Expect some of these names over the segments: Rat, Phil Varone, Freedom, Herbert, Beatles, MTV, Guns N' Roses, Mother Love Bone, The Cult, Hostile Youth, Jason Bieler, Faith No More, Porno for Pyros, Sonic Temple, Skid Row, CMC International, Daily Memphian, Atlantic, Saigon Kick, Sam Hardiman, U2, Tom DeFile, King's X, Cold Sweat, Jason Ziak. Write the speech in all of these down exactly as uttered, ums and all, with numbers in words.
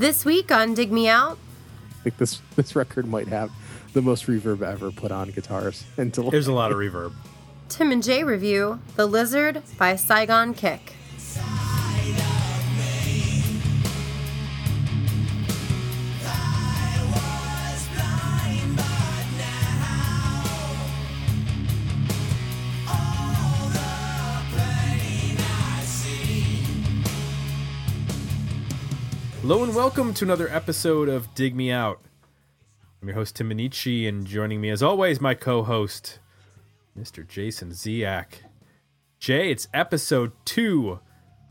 This week on Dig Me Out. I think this, this record might have the most reverb ever put on guitars. Until There's a lot of reverb. Tim and Jay review The Lizard by Saigon Kick. Hello and welcome to another episode of Dig Me Out. I'm your host, Tim Minichi, and joining me as always, my co-host, Mister Jason Ziak. Jay, it's episode two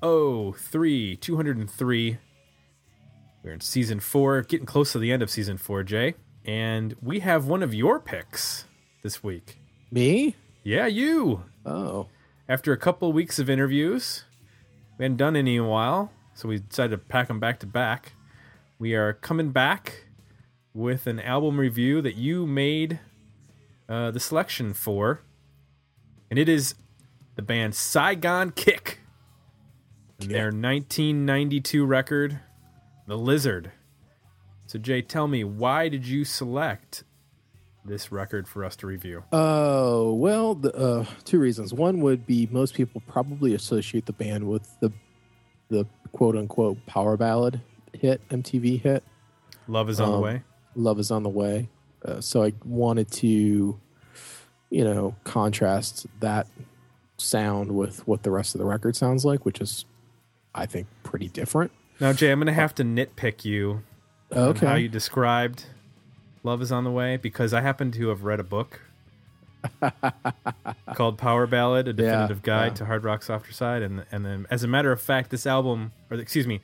oh three, two oh three. We're in season four, getting close to the end of season four, Jay. And we have one of your picks this week. Me? Yeah, you. Oh. After a couple weeks of interviews, we hadn't done any in a while. So we decided to pack them back to back. We are coming back with an album review that you made uh, the selection for. And it is the band Saigon Kick. And their nineteen ninety-two record, The Lizard. So Jay, tell me, why did you select this record for us to review? Oh, uh, well, the, uh, two reasons. One would be most people probably associate the band with the the quote-unquote power ballad hit, M T V hit. Love Is On um, The Way. Love Is On The Way. Uh, so I wanted to, you know, contrast that sound with what the rest of the record sounds like, which is, I think, pretty different. Now, Jay, I'm going to have to nitpick you okay. on how you described Love Is On The Way, because I happen to have read a book called Power Ballad: A Definitive yeah, Guide yeah. to Hard Rock's Softer Side, and and then as a matter of fact, this album, or excuse me,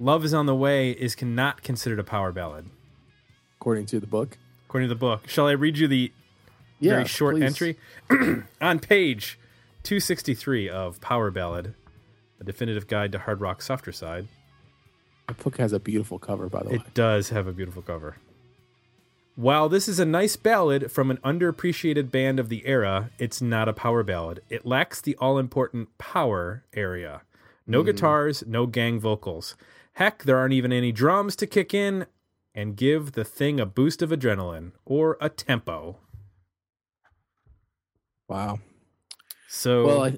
Love Is On The Way is not considered a power ballad, according to the book. According to the book, shall I read you the yeah, very short please. entry on page two sixty-three of Power Ballad: A Definitive Guide to Hard Rock's Softer Side? The book has a beautiful cover, by the way. It does have a beautiful cover. While this is a nice ballad from an underappreciated band of the era, it's not a power ballad. It lacks the all-important power area. No mm. guitars, no gang vocals. Heck, there aren't even any drums to kick in and give the thing a boost of adrenaline or a tempo. Wow. So well, I,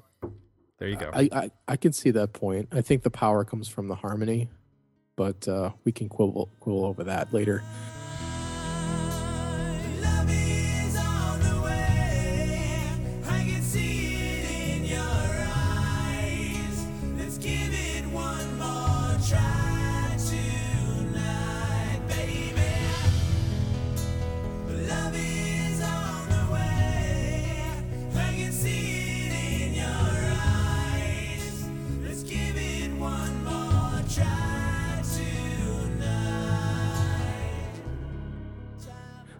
there you go. I, I, I can see that point. I think the power comes from the harmony, but uh, we can quibble, quibble over that later.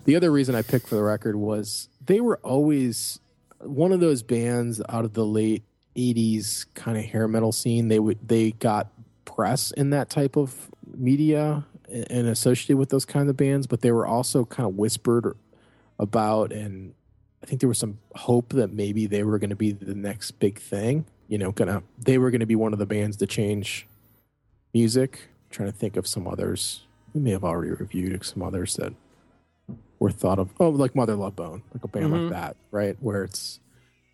The other reason I picked for the record was they were always one of those bands out of the late eighties kind of hair metal scene. They would they got press in that type of media and associated with those kinds of bands, but they were also kind of whispered about, and I think there was some hope that maybe they were going to be the next big thing. You know, gonna they were going to be one of the bands to change music. I'm trying to think of some others. We may have already reviewed some others that were thought of, oh, like Mother Love Bone, like a band mm-hmm. like that, right? Where it's,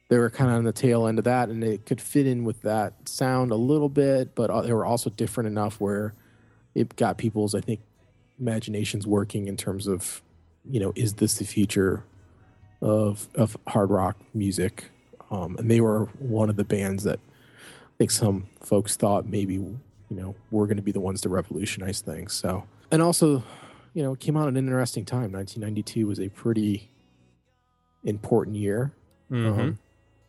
they were kind of on the tail end of that, and it could fit in with that sound a little bit, but they were also different enough where it got people's, I think, imaginations working in terms of, you know, is this the future of of hard rock music? Um, and they were one of the bands that I think some folks thought maybe, you know, we're going to be the ones to revolutionize things. So, and also, you know, it came out at an interesting time. nineteen ninety-two was a pretty important year. Mm-hmm. Um,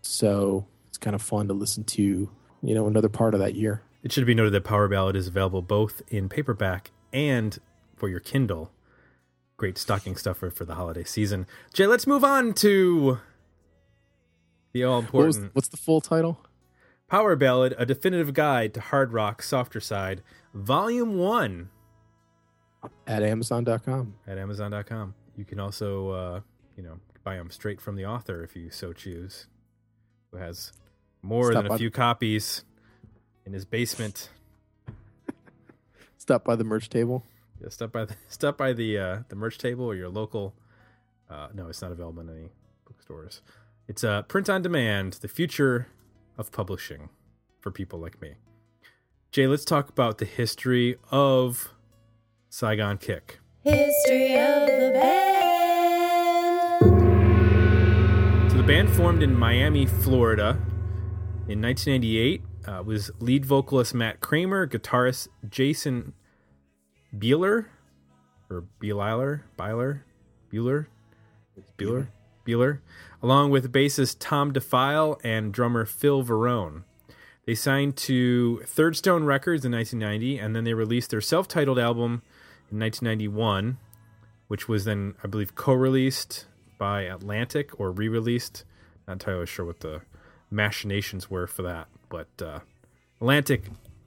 so it's kind of fun to listen to, you know, another part of that year. It should be noted that Power Ballad is available both in paperback and for your Kindle. Great stocking stuffer for the holiday season. Jay, let's move on to the all-important... What was, what's the full title? Power Ballad, A Definitive Guide to Hard Rock's Softer Side, Volume one. At Amazon dot com. At Amazon dot com. You can also, uh, you know, buy them straight from the author if you so choose, who has more Stop than a on. few copies in his basement. Stop by the merch table. Yeah, stop by the, stop by the uh, the merch table or your local. Uh, no, it's not available in any bookstores. It's uh, print on demand, the future of publishing for people like me. Jay, let's talk about the history of Saigon Kick. History of the band. So the band formed in Miami, Florida in nineteen eighty-eight. Uh, was lead vocalist Matt Kramer, guitarist Jason Bieler, or Bieler, Bieler, Bieler, Bieler, Bieler, along with bassist Tom DeFile and drummer Phil Varone. They signed to Third Stone Records in nineteen ninety, and then they released their self-titled album in nineteen ninety-one, which was then, I believe, co-released by Atlantic or re-released. Not entirely sure what the machinations were for that, but uh, Atlantic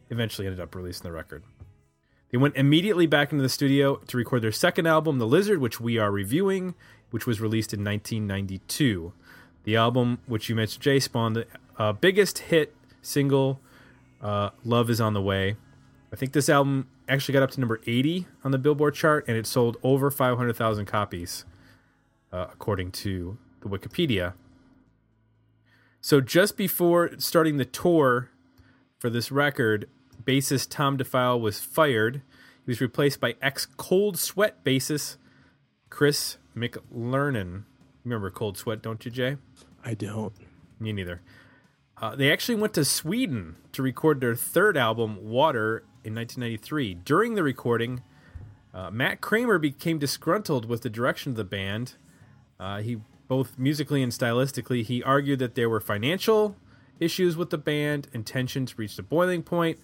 eventually ended up releasing the record. They went immediately back into the studio to record their second album, The Lizard, which we are reviewing, which was released in nineteen ninety-two. The album, which you mentioned, Jay, spawned the uh, biggest hit single, uh, Love Is On The Way. I think this album actually got up to number eighty on the Billboard chart, and it sold over five hundred thousand copies, uh, according to the Wikipedia. So just before starting the tour for this record, bassist Tom DeFile was fired. He was replaced by ex-Cold Sweat bassist Chris McLernan. Remember Cold Sweat, don't you, Jay? I don't. Me neither. Uh, they actually went to Sweden to record their third album, Water, in nineteen ninety-three. During the recording, uh, Matt Kramer became disgruntled with the direction of the band. Uh, he Both musically and stylistically, he argued that there were financial issues with the band and tensions reached a boiling point,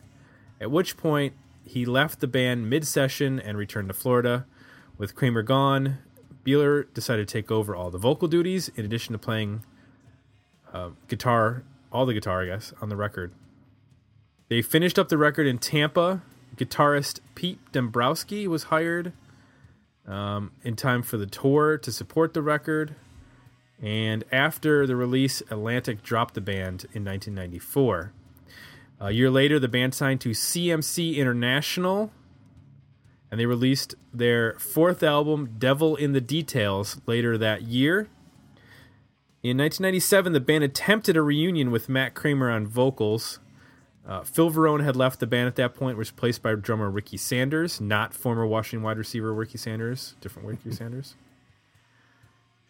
at which point he left the band mid-session and returned to Florida. With Kramer gone, Bieler decided to take over all the vocal duties, in addition to playing uh, guitar, all the guitar, I guess, on the record. They finished up the record in Tampa. Guitarist Pete Dembrowski was hired um, in time for the tour to support the record. And after the release, Atlantic dropped the band in nineteen ninety-four. A year later, the band signed to C M C International, and they released their fourth album, Devil in the Details, later that year. In nineteen ninety-seven, the band attempted a reunion with Matt Kramer on vocals. Uh, Phil Varone had left the band at that point, was replaced by drummer Ricky Sanders, not former Washington wide receiver Ricky Sanders, different Ricky Sanders.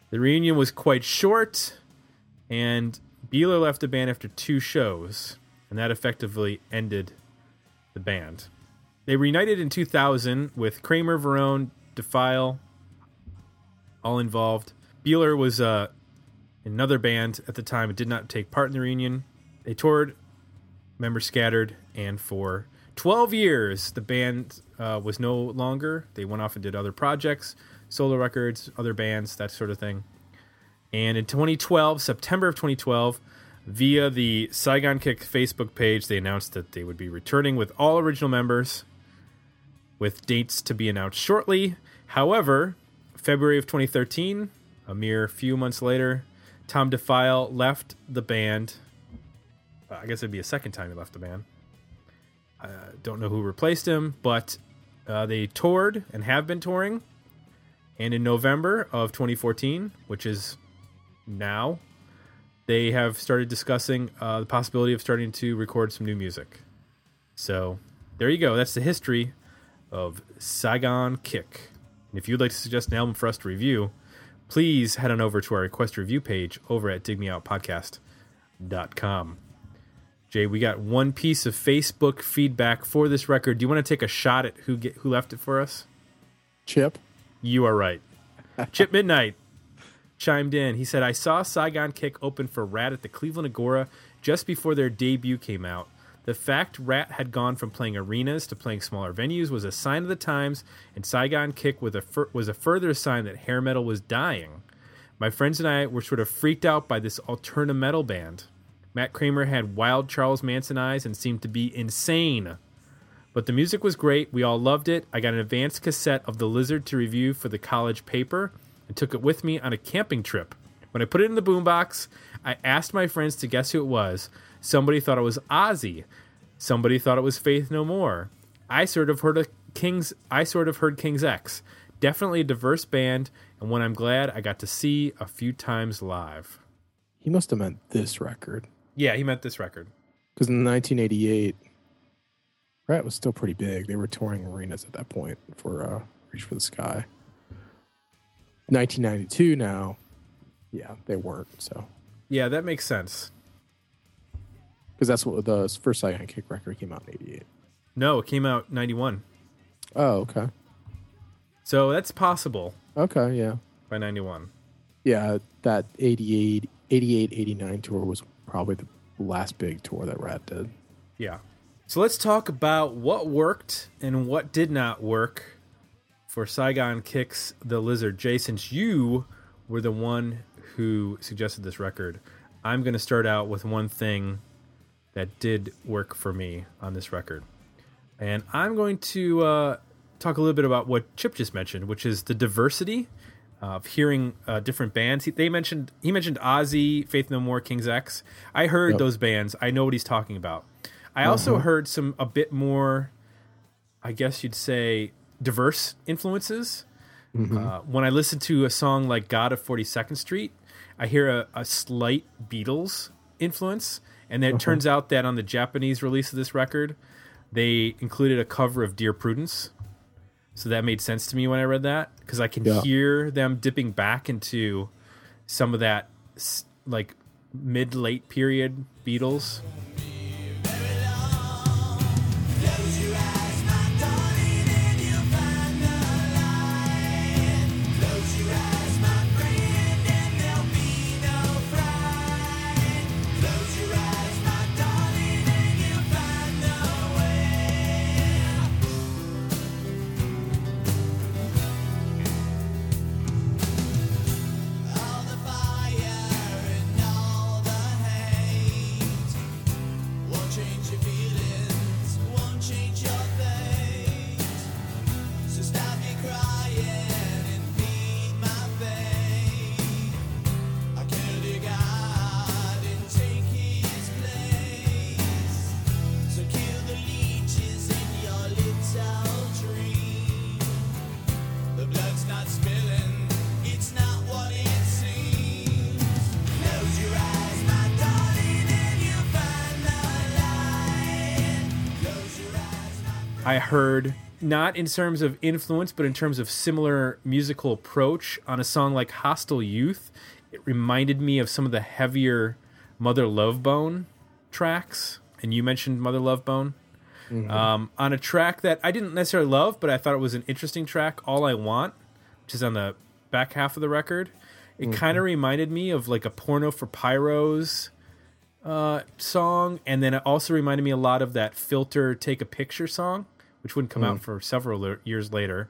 The reunion was quite short, and Bieler left the band after two shows, and that effectively ended the band. They reunited in two thousand with Kramer, Varone, DeFile, all involved. Bieler was uh, in another band at the time and did not take part in the reunion. They toured, members scattered, and for twelve years, the band uh, was no longer. They went off and did other projects. Solo records, other bands, that sort of thing. And in twenty twelve, September of twenty twelve, via the Saigon Kick Facebook page, they announced that they would be returning with all original members, with dates to be announced shortly. However, February of twenty thirteen, a mere few months later, Tom DeFile left the band. I guess it'd be a second time he left the band. I don't know who replaced him, but uh, they toured and have been touring. And in November of twenty fourteen, which is now, they have started discussing uh, the possibility of starting to record some new music. So there you go. That's the history of Saigon Kick. And if you'd like to suggest an album for us to review, please head on over to our request review page over at dig me out podcast dot com. Jay, we got one piece of Facebook feedback for this record. Do you want to take a shot at who get, who left it for us? Chip. You are right. Chip Midnight chimed in. He said, I saw Saigon Kick open for Rat at the Cleveland Agora just before their debut came out. The fact Rat had gone from playing arenas to playing smaller venues was a sign of the times, and Saigon Kick was a, fur- was a further sign that hair metal was dying. My friends and I were sort of freaked out by this alterna metal band. Matt Kramer had wild Charles Manson eyes and seemed to be insane. But the music was great. We all loved it. I got an advanced cassette of The Lizard to review for the college paper and took it with me on a camping trip. When I put it in the boombox, I asked my friends to guess who it was. Somebody thought it was Ozzy. Somebody thought it was Faith No More. I sort of heard a King's, I sort of heard King's X. Definitely a diverse band, and one I'm glad I got to see a few times live. He must have meant this record. Yeah, he meant this record. Because in nineteen eighty-eight, Rat was still pretty big. They were touring arenas at that point for uh, Reach for the Sky. nineteen ninety-two now, yeah, they weren't, so. Yeah, that makes sense. Because that's what the first Saigon Kick record came out in eighty-eight. No, it came out in ninety-one. Oh, okay. So that's possible. Okay, yeah. By ninety-one. Yeah, that eighty-eight, eighty-eight, eighty-nine tour was probably the last big tour that Rat did. Yeah. So let's talk about what worked and what did not work for Saigon Kick's The Lizard. Jason, you were the one who suggested this record. I'm going to start out with one thing that did work for me on this record. And I'm going to uh, talk a little bit about what Chip just mentioned, which is the diversity of hearing uh, different bands. He, they mentioned he mentioned Ozzy, Faith No More, King's X. I heard yep. those bands. I know what he's talking about. I uh-huh. also heard some a bit more, I guess you'd say, diverse influences. Mm-hmm. Uh, when I listen to a song like God of forty-second Street, I hear a, a slight Beatles influence. And then it uh-huh. turns out that on the Japanese release of this record, they included a cover of Dear Prudence. So that made sense to me when I read that, because I can yeah. hear them dipping back into some of that like mid-late period Beatles. I heard, not in terms of influence, but in terms of similar musical approach on a song like Hostile Youth. It reminded me of some of the heavier Mother Love Bone tracks. And you mentioned Mother Love Bone. Mm-hmm. Um, on a track that I didn't necessarily love, but I thought it was an interesting track, All I Want, which is on the back half of the record. It mm-hmm. kind of reminded me of like a Porno for Pyros uh, song. And then it also reminded me a lot of that Filter Take a Picture song, which wouldn't come mm. out for several le- years later.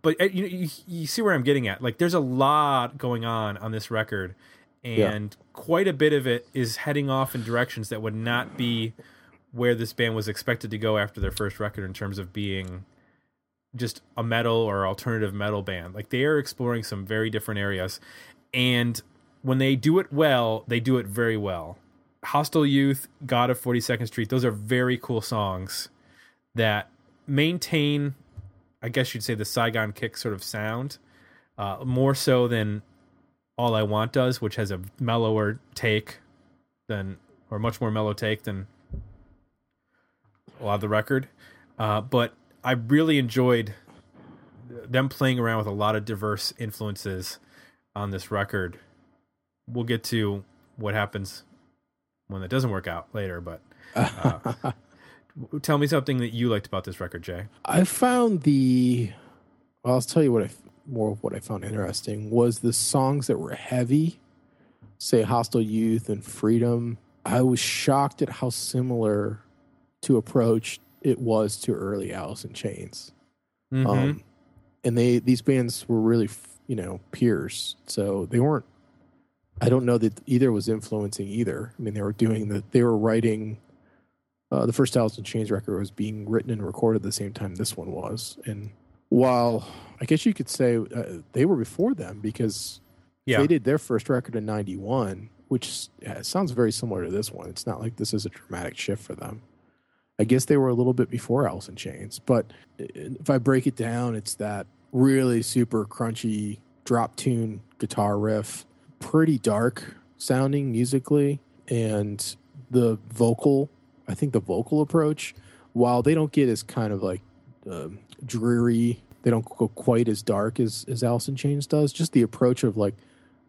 But you, you you see where I'm getting at. Like, there's a lot going on on this record, and yeah. quite a bit of it is heading off in directions that would not be where this band was expected to go after their first record in terms of being just a metal or alternative metal band. Like, they are exploring some very different areas, and when they do it well, they do it very well. Hostile Youth, God of forty-second Street, those are very cool songs that maintain, I guess you'd say, the Saigon Kick sort of sound, uh, more so than All I Want does, which has a mellower take than, or much more mellow take than a lot of the record. Uh, but I really enjoyed them playing around with a lot of diverse influences on this record. We'll get to what happens when that doesn't work out later, but uh, tell me something that you liked about this record, Jay. I found the, well, I'll tell you what I, more of what I found interesting was the songs that were heavy, say Hostile Youth and Freedom. I was shocked at how similar to approach it was to early Alice in Chains. Mm-hmm. Um, and they, these bands were really, you know, peers. So they weren't, I don't know that either was influencing either. I mean, they were doing the, they were writing, uh, the first Alice in Chains record was being written and recorded at the same time this one was. And while I guess you could say uh, they were before them because yeah. they did their first record in ninety-one, which yeah, sounds very similar to this one. It's not like this is a dramatic shift for them. I guess they were a little bit before Alice in Chains, but if I break it down, it's that really super crunchy drop tune guitar riff, pretty dark sounding musically, and the vocal, I think the vocal approach, while they don't get as kind of like um, dreary, they don't go quite as dark as, as Alice in Chains does, just the approach of like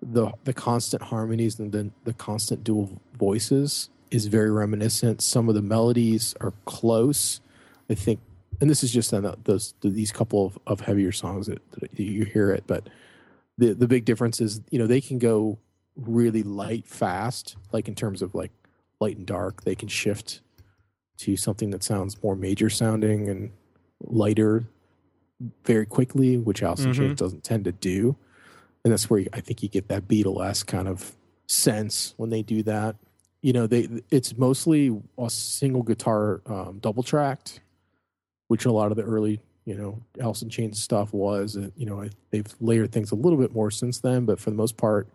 the the constant harmonies and then the constant dual voices is very reminiscent. Some of the melodies are close, I think, and this is just on those these couple of, of heavier songs that, that you hear it. But the the big difference is, you know, they can go really light fast, like in terms of like light and dark. They can shift to something that sounds more major sounding and lighter very quickly, which Alice in Chains doesn't tend to do, and that's where you, I think you get that Beatles-esque kind of sense when they do that. You know, they it's mostly a single guitar um, double tracked, which a lot of the early, you know, Alice in Chains stuff was. And, you know, I, they've layered things a little bit more since then, but for the most part,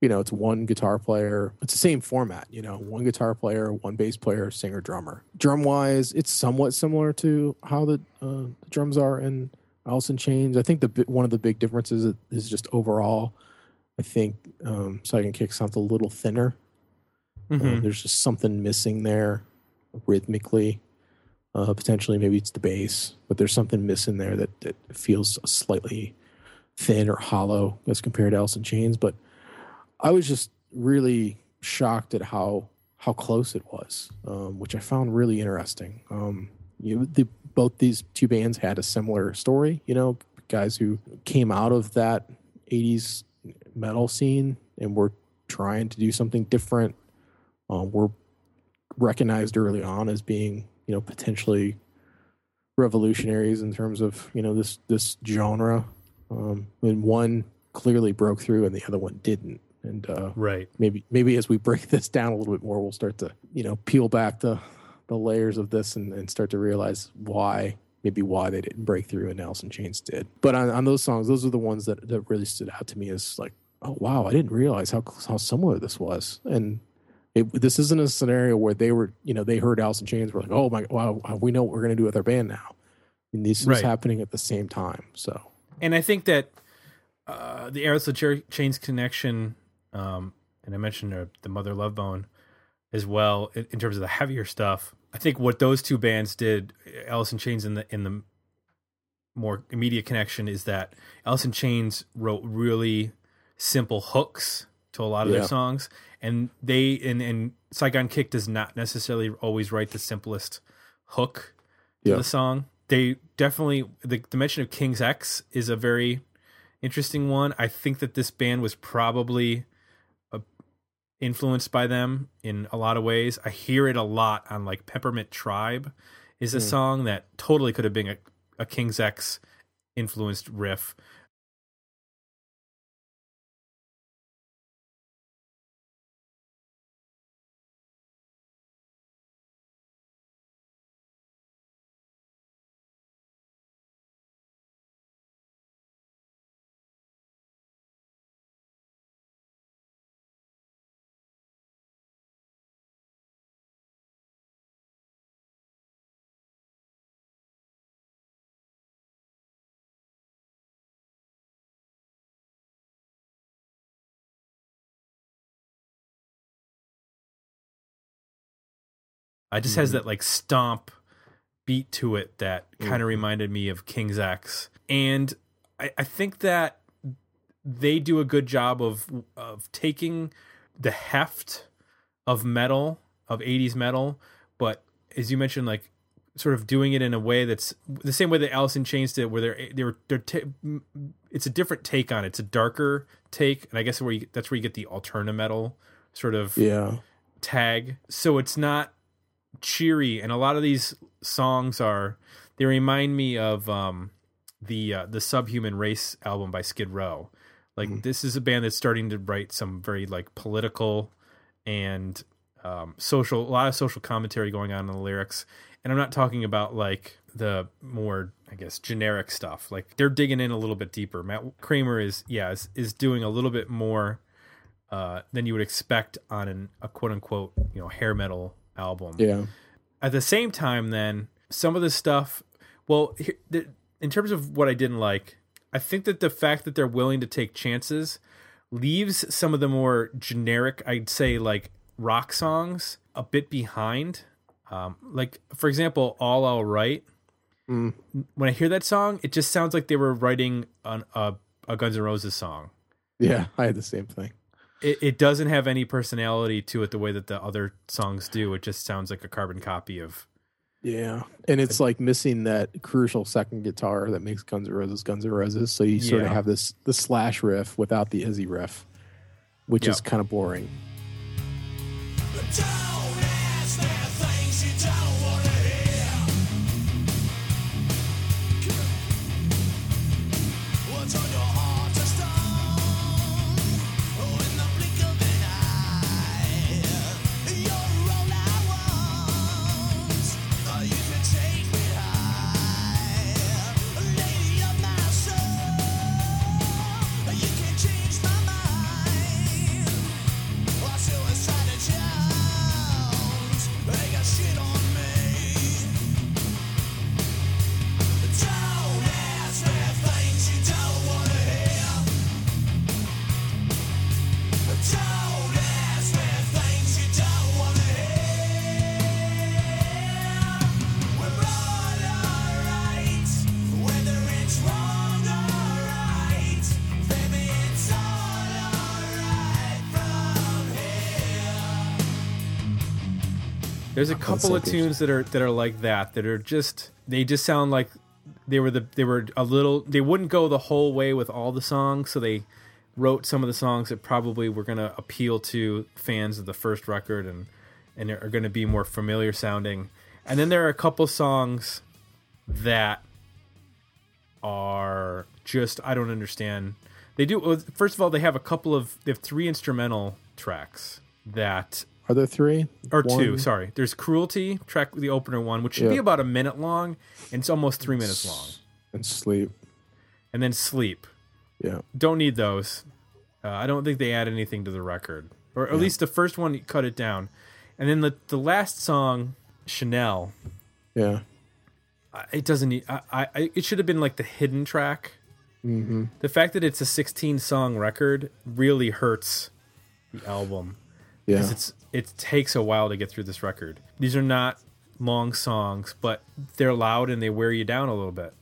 you know, it's one guitar player. It's the same format, you know, one guitar player, one bass player, singer, drummer. Drum wise, it's somewhat similar to how the, uh, the drums are in Alice in Chains. I think the one of the big differences is just overall, I think um, Saigon Kick sounds a little thinner. Mm-hmm. Um, there's just something missing there rhythmically. Uh, potentially, maybe it's the bass, but there's something missing there that, that feels slightly thin or hollow as compared to Alice in Chains. But I was just really shocked at how how close it was, um, which I found really interesting. Um, you know, the, both these two bands had a similar story, you know, guys who came out of that eighties metal scene and were trying to do something different. Um, were recognized early on as being, you know, potentially revolutionaries in terms of, you know, this this genre. Um, and one clearly broke through, and the other one didn't. And uh, right, maybe maybe as we break this down a little bit more, we'll start to, you know, peel back the the layers of this and, and start to realize why maybe why they didn't break through and Alice in Chains did. But on, on those songs, those are the ones that, that really stood out to me as like, oh wow, I didn't realize how how similar this was. And It, this isn't a scenario where they were, you know, they heard Alice in Chains, were like, oh my, wow, we know what we're going to do with our band now. And this right. is happening at the same time. So, and I think that uh, the Alice in Chains connection, um, and I mentioned uh, the Mother Love Bone as well in, in terms of the heavier stuff. I think what those two bands did, Alice in Chains in the in the more immediate connection, is that Alice in Chains wrote really simple hooks to a lot of yeah. their songs. And they and, and Saigon Kick does not necessarily always write the simplest hook to yeah. the song. They definitely the, the mention of King's X is a very interesting one. I think that this band was probably uh, influenced by them in a lot of ways. I hear it a lot on like Peppermint Tribe is a mm. song that totally could have been a, a King's X influenced riff. It just has that like stomp beat to it that kind of reminded me of King's X. And I, I think that they do a good job of of taking the heft of metal, of eighties metal, but as you mentioned, like sort of doing it in a way that's the same way that Alice in Chains did, where they're they're they're t- it's a different take on it. It's a darker take, and I guess where you, that's where you get the alterna metal sort of yeah. tag. So it's not cheery, and a lot of these songs are. They remind me of um, the uh, the Subhuman Race album by Skid Row. Like mm. this is a band that's starting to write some very like political and um, social, a lot of social commentary going on in the lyrics. And I'm not talking about like the more, I guess, generic stuff. Like they're digging in a little bit deeper. Matt Kramer is, yeah, is, is doing a little bit more uh, than you would expect on an, a quote unquote, you know, hair metal album. Yeah. At the same time, then some of the stuff. Well, here, the, in terms of what I didn't like, I think that the fact that they're willing to take chances leaves some of the more generic, I'd say, like rock songs a bit behind. Um, like, for example, All All Right. Mm. When I hear that song, it just sounds like they were writing an, a, a Guns N' Roses song. Yeah, I had the same thing. It, it doesn't have any personality to it the way that the other songs do. It just sounds like a carbon copy of... Yeah, and it's like missing that crucial second guitar that makes Guns N' Roses Guns N' Roses. So you sort yeah. of have this the Slash riff without the Izzy riff, which yep. is kind of boring. There's a couple of tunes that are that are like that that are just they just sound like they were the they were a little they wouldn't go the whole way with all the songs, so they wrote some of the songs that probably were going to appeal to fans of the first record and and are going to be more familiar sounding. And then there are a couple songs that are just I don't understand. They do first of all they have a couple of they have three instrumental tracks that. Are there three? Or one? Two, sorry. There's Cruelty, track the opener one, which should yep. be about a minute long, and it's almost three minutes long. And Sleep. And then Sleep. Yeah. Don't need those. Uh, I don't think they add anything to the record. Or at yeah. least the first one, cut it down. And then the, the last song, Chanel. Yeah. It doesn't need... I, I, it should have been like the hidden track. Mm-hmm. The fact that it's a sixteen-song record really hurts the album. Yeah. Because it's... It takes a while to get through this record. These are not long songs, but they're loud and they wear you down a little bit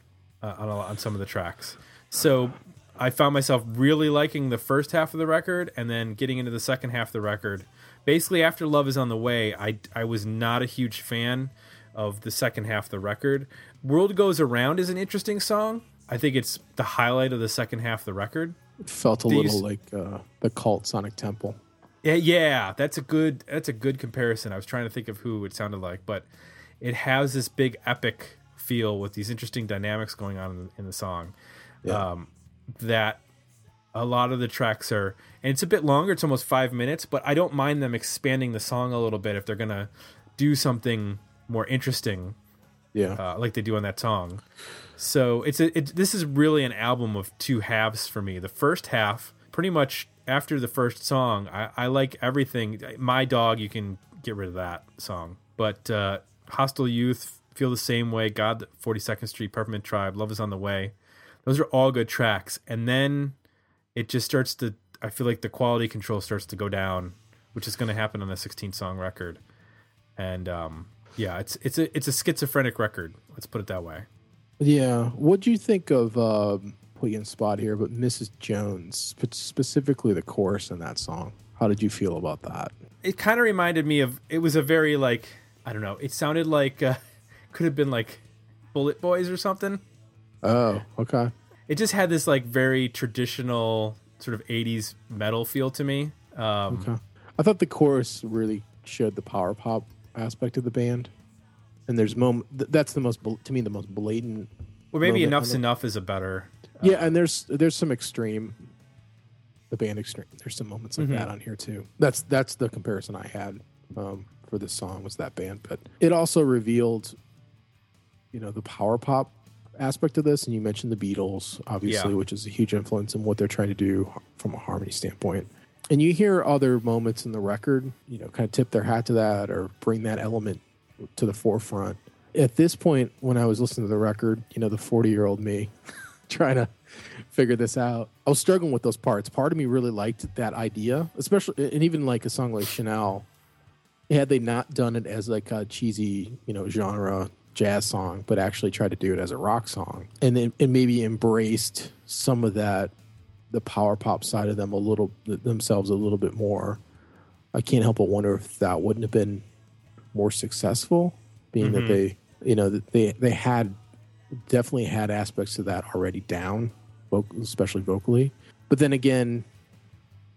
uh, on, a, on some of the tracks. So I found myself really liking the first half of the record and then getting into the second half of the record. Basically, after Love Is On The Way, I, I was not a huge fan of the second half of the record. World Goes Around is an interesting song. I think it's the highlight of the second half of the record. It felt a These, little like uh, the Cult Sonic Temple. Yeah, yeah, that's a good that's a good comparison. I was trying to think of who it sounded like, but it has this big epic feel with these interesting dynamics going on in the, in the song. Yeah. Um, that a lot of the tracks are, and it's a bit longer. It's almost five minutes, but I don't mind them expanding the song a little bit if they're gonna do something more interesting. Yeah, uh, like they do on that song. So it's a, it, this is really an album of two halves for me. The first half, pretty much. After the first song, I, I like everything. My Dog, you can get rid of that song. But uh, Hostile Youth, Feel the Same Way, God, forty-second Street, Peppermint Tribe, Love Is On The Way. Those are all good tracks. And then it just starts to, I feel like the quality control starts to go down, which is going to happen on a sixteen-song record. And um, Yeah, it's it's a it's a schizophrenic record. Let's put it that way. Yeah. What do you think of uh, put you in spot here, but Missus Jones, specifically the chorus in that song? How did you feel about that? It kind of reminded me of, it was a very like, I don't know, it sounded like uh, could have been like Bullet Boys or something. Oh, okay. It just had this like very traditional sort of eighties metal feel to me. Um, okay. I thought the chorus really showed the power pop aspect of the band. And there's moment that's the most, to me, the most blatant. Well, maybe Enough's Enough is a better. Uh, yeah, and there's there's some Extreme, the band Extreme. There's some moments like mm-hmm. that on here too. That's that's the comparison I had um, for this song was that band. But it also revealed, you know, the power pop aspect of this, and you mentioned the Beatles, obviously, yeah. which is a huge influence in what they're trying to do from a harmony standpoint. And you hear other moments in the record, you know, kind of tip their hat to that or bring that element to the forefront. At this point, when I was listening to the record, you know, the forty-year-old me trying to figure this out, I was struggling with those parts. Part of me really liked that idea, especially, and even like a song like Chanel, had they not done it as like a cheesy, you know, genre jazz song, but actually tried to do it as a rock song. And then and maybe embraced some of that, the power pop side of them a little, themselves a little bit more. I can't help but wonder if that wouldn't have been more successful, being mm-hmm. that they, you know, that they they had definitely had aspects of that already down, vocal, especially vocally. But then again,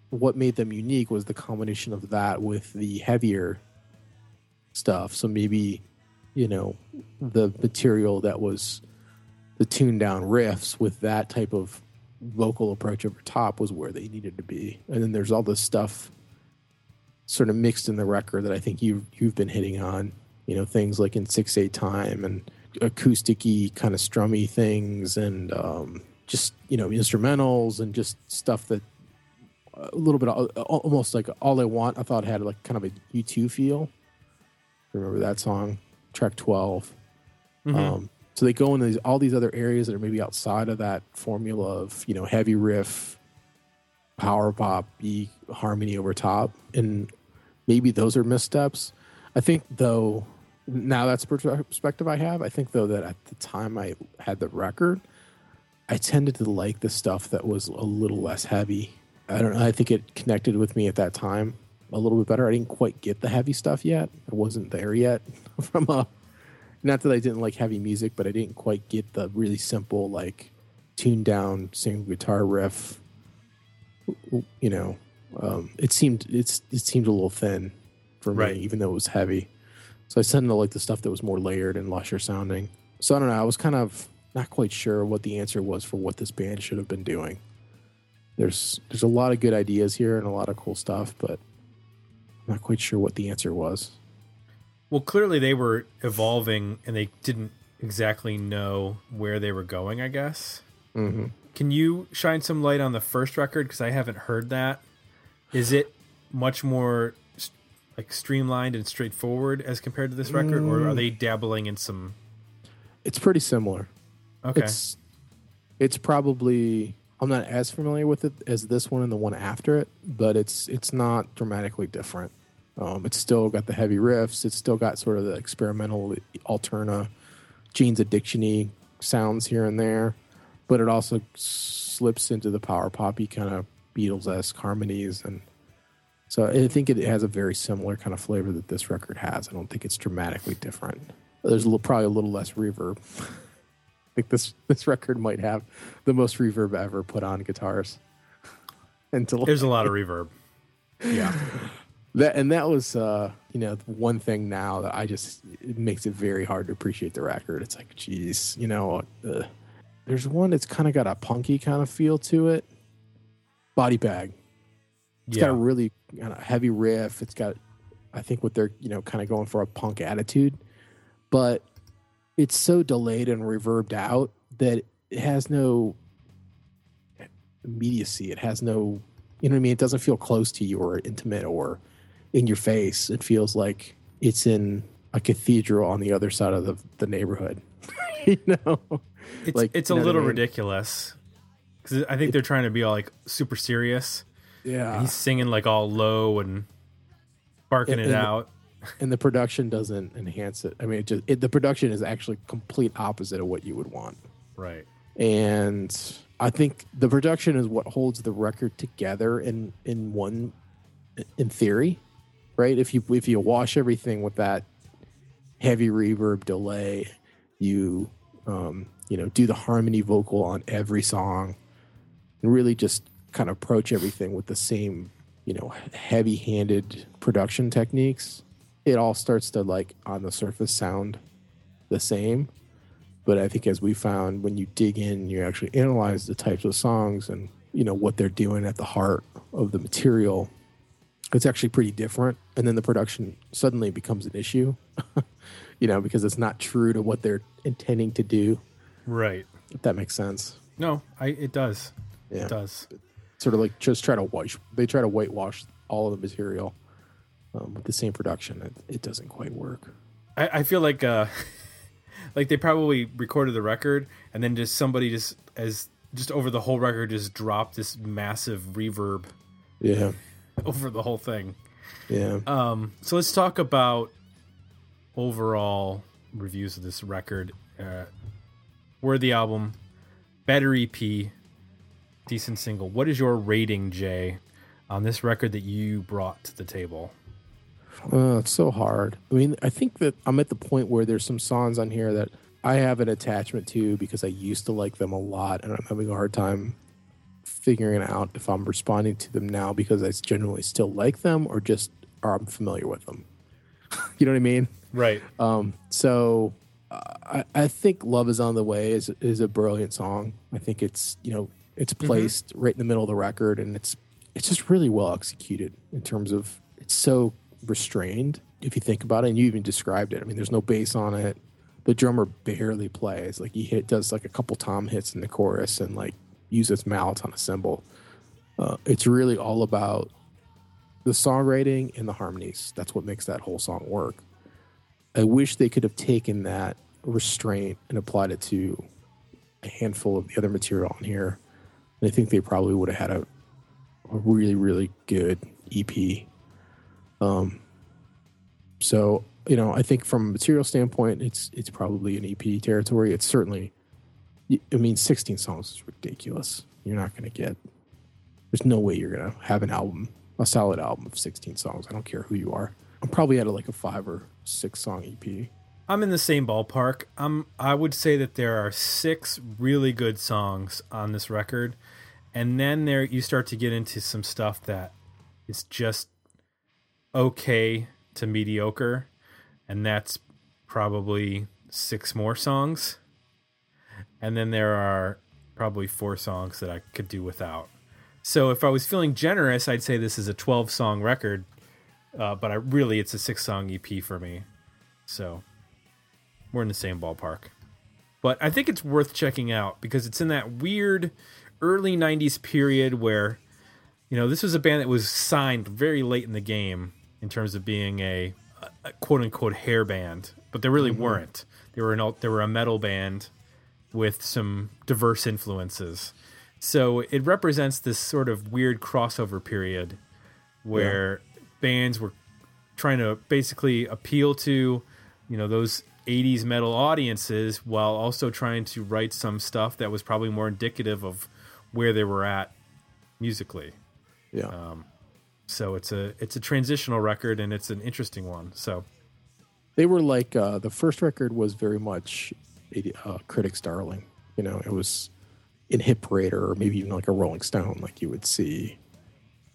what made them unique was the combination of that with the heavier stuff. So maybe, you know, the material that was the tuned down riffs with that type of vocal approach over top was where they needed to be. And then there's all this stuff sort of mixed in the record that I think you you've been hitting on, you know, things like in six eight time and acoustic-y kind of strummy things and um, just, you know, instrumentals and just stuff that a little bit of, almost like All I Want, I thought had like kind of a U two feel. Remember that song, track twelve. Mm-hmm. Um, so they go into these, all these other areas that are maybe outside of that formula of, you know, heavy riff, power pop, y harmony over top, and maybe those are missteps. I think, though, now that's the perspective I have. I think, though, that at the time I had the record, I tended to like the stuff that was a little less heavy. I don't know. I think it connected with me at that time a little bit better. I didn't quite get the heavy stuff yet. I wasn't there yet. From a, not that I didn't like heavy music, but I didn't quite get the really simple, like, tuned down single guitar riff. You know, um, it seemed it's it seemed a little thin for me, right. Even though it was heavy. So I tend to like the stuff that was more layered and lusher sounding. So I don't know. I was kind of not quite sure what the answer was for what this band should have been doing. There's there's a lot of good ideas here and a lot of cool stuff, but I'm not quite sure what the answer was. Well, clearly they were evolving and they didn't exactly know where they were going, I guess. Mm-hmm. Can you shine some light on the first record? Because I haven't heard that. Is it much more like streamlined and straightforward as compared to this record, mm. or are they dabbling in some? It's pretty similar. Okay, it's, it's probably I'm not as familiar with it as this one and the one after it, but it's it's not dramatically different. Um, it's still got the heavy riffs. It's still got sort of the experimental alterna, Jane's Addiction-y sounds here and there. But it also slips into the power poppy kind of Beatles-esque harmonies. And so I think it has a very similar kind of flavor that this record has. I don't think it's dramatically different. There's a little, probably a little less reverb. I think this, this record might have the most reverb ever put on guitars. And to There's like, a lot of reverb. Yeah. that And that was, uh, you know, one thing now that I just, it makes it very hard to appreciate the record. It's like, geez, you know, uh, there's one that's kind of got a punky kind of feel to it. Body Bag. It's yeah. got a really kind of heavy riff. It's got, I think, what they're, you know, kind of going for a punk attitude. But it's so delayed and reverbed out that it has no immediacy. It has no, you know what I mean? It doesn't feel close to you or intimate or in your face. It feels like it's in a cathedral on the other side of the, the neighborhood. You know? It's like, it's a you know little I mean? ridiculous because I think it, they're trying to be all like super serious. Yeah, and he's singing like all low and barking and, it and, out. and the production doesn't enhance it. I mean, it just it, the production is actually complete opposite of what you would want. Right. And I think the production is what holds the record together in in one in theory, right? If you if you wash everything with that heavy reverb delay, you um, you know, do the harmony vocal on every song, and really just kind of approach everything with the same, you know, heavy-handed production techniques, it all starts to, like, on the surface sound the same. But I think as we found, when you dig in, you actually analyze the types of songs and, you know, what they're doing at the heart of the material, it's actually pretty different. And then the production suddenly becomes an issue, you know, because it's not true to what they're intending to do. Right. If that makes sense. No, I, it does. Yeah. It does. Sort of like just try to wash. They try to whitewash all of the material um, with the same production. It, it doesn't quite work. I, I feel like... Uh... Like they probably recorded the record and then just somebody just as just over the whole record just dropped this massive reverb. Yeah. Over the whole thing. Yeah. Um, so let's talk about overall reviews of this record. Uh, worthy album, better E P, decent single. What is your rating, Jay, on this record that you brought to the table? Oh, it's so hard. I mean, I think that I'm at the point where there's some songs on here that I have an attachment to because I used to like them a lot, and I'm having a hard time figuring out if I'm responding to them now because I generally still like them or just or I'm familiar with them. You know what I mean? Right. Um, so uh, I, I think Love Is On The Way is, is a brilliant song. I think it's, you know, it's placed mm-hmm. right in the middle of the record, and it's it's just really well executed in terms of it's so... restrained if you think about it, and you even described it. I mean, there's no bass on it. The drummer barely plays. Like he hit does like a couple tom hits in the chorus and like uses mallets on a cymbal. Uh, it's really all about the songwriting and the harmonies. That's what makes that whole song work. I wish they could have taken that restraint and applied it to a handful of the other material on here. And I think they probably would have had a, a really, really good E P. Um, so, you know, I think from a material standpoint, it's, it's probably an E P territory. It's certainly, I mean, sixteen songs is ridiculous. You're not going to get, there's no way you're going to have an album, a solid album of sixteen songs. I don't care who you are. I'm probably at a, like a five or six song E P. I'm in the same ballpark. I'm, I would say that there are six really good songs on this record. And then there, you start to get into some stuff that is just okay to mediocre, and that's probably six more songs, and then there are probably four songs that I could do without. So if I was feeling generous, I'd say this is a twelve song record, uh, but I really it's a six song E P for me. So we're in the same ballpark, but I think it's worth checking out because it's in that weird early nineties period where, you know, this was a band that was signed very late in the game in terms of being a, a quote-unquote hair band, but they really mm-hmm. weren't. They were an alt, they were a metal band with some diverse influences. So it represents this sort of weird crossover period where yeah. bands were trying to basically appeal to, you know, those eighties metal audiences while also trying to write some stuff that was probably more indicative of where they were at musically. Yeah. Um, so it's a it's a transitional record, and it's an interesting one. So they were like uh, the first record was very much a uh, critic's darling. You know, it was in Hit Parade or maybe even like a Rolling Stone, like you would see.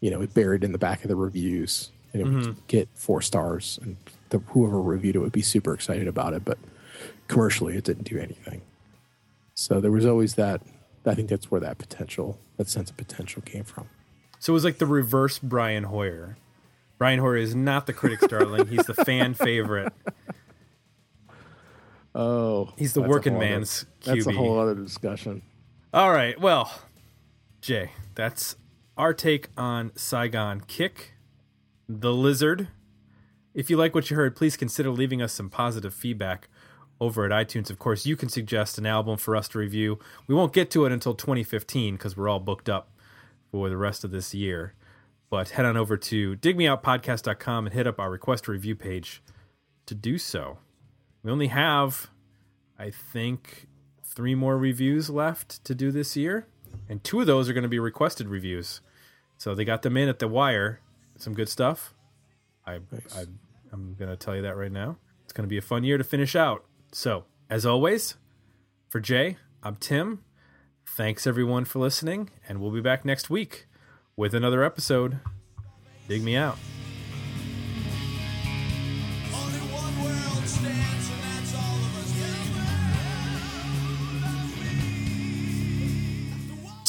You know, it buried in the back of the reviews, and it mm-hmm. would get four stars, and the, whoever reviewed it would be super excited about it. But commercially, it didn't do anything. So there was always that. I think that's where that potential, that sense of potential, came from. So it was like the reverse Brian Hoyer. Brian Hoyer is not the critic's darling. He's the fan favorite. Oh. He's the working man's Q B. That's a whole other discussion. All right. Well, Jay, that's our take on Saigon Kick, The Lizard. If you like what you heard, please consider leaving us some positive feedback over at iTunes. Of course, you can suggest an album for us to review. We won't get to it until twenty fifteen because we're all booked up for the rest of this year. but head on over to dig me out podcast dot com and hit up our request a review page to do so. We only have, I think, three more reviews left to do this year, and two of those are going to be requested reviews. So they got them in at the wire. Some good stuff. I, nice. I, I'm going to tell you that right now. It's going to be a fun year to finish out. So, as always, for Jay, I'm Tim. Thanks, everyone, for listening, and we'll be back next week with another episode. Dig me out. Only one world stands, and that's all of us.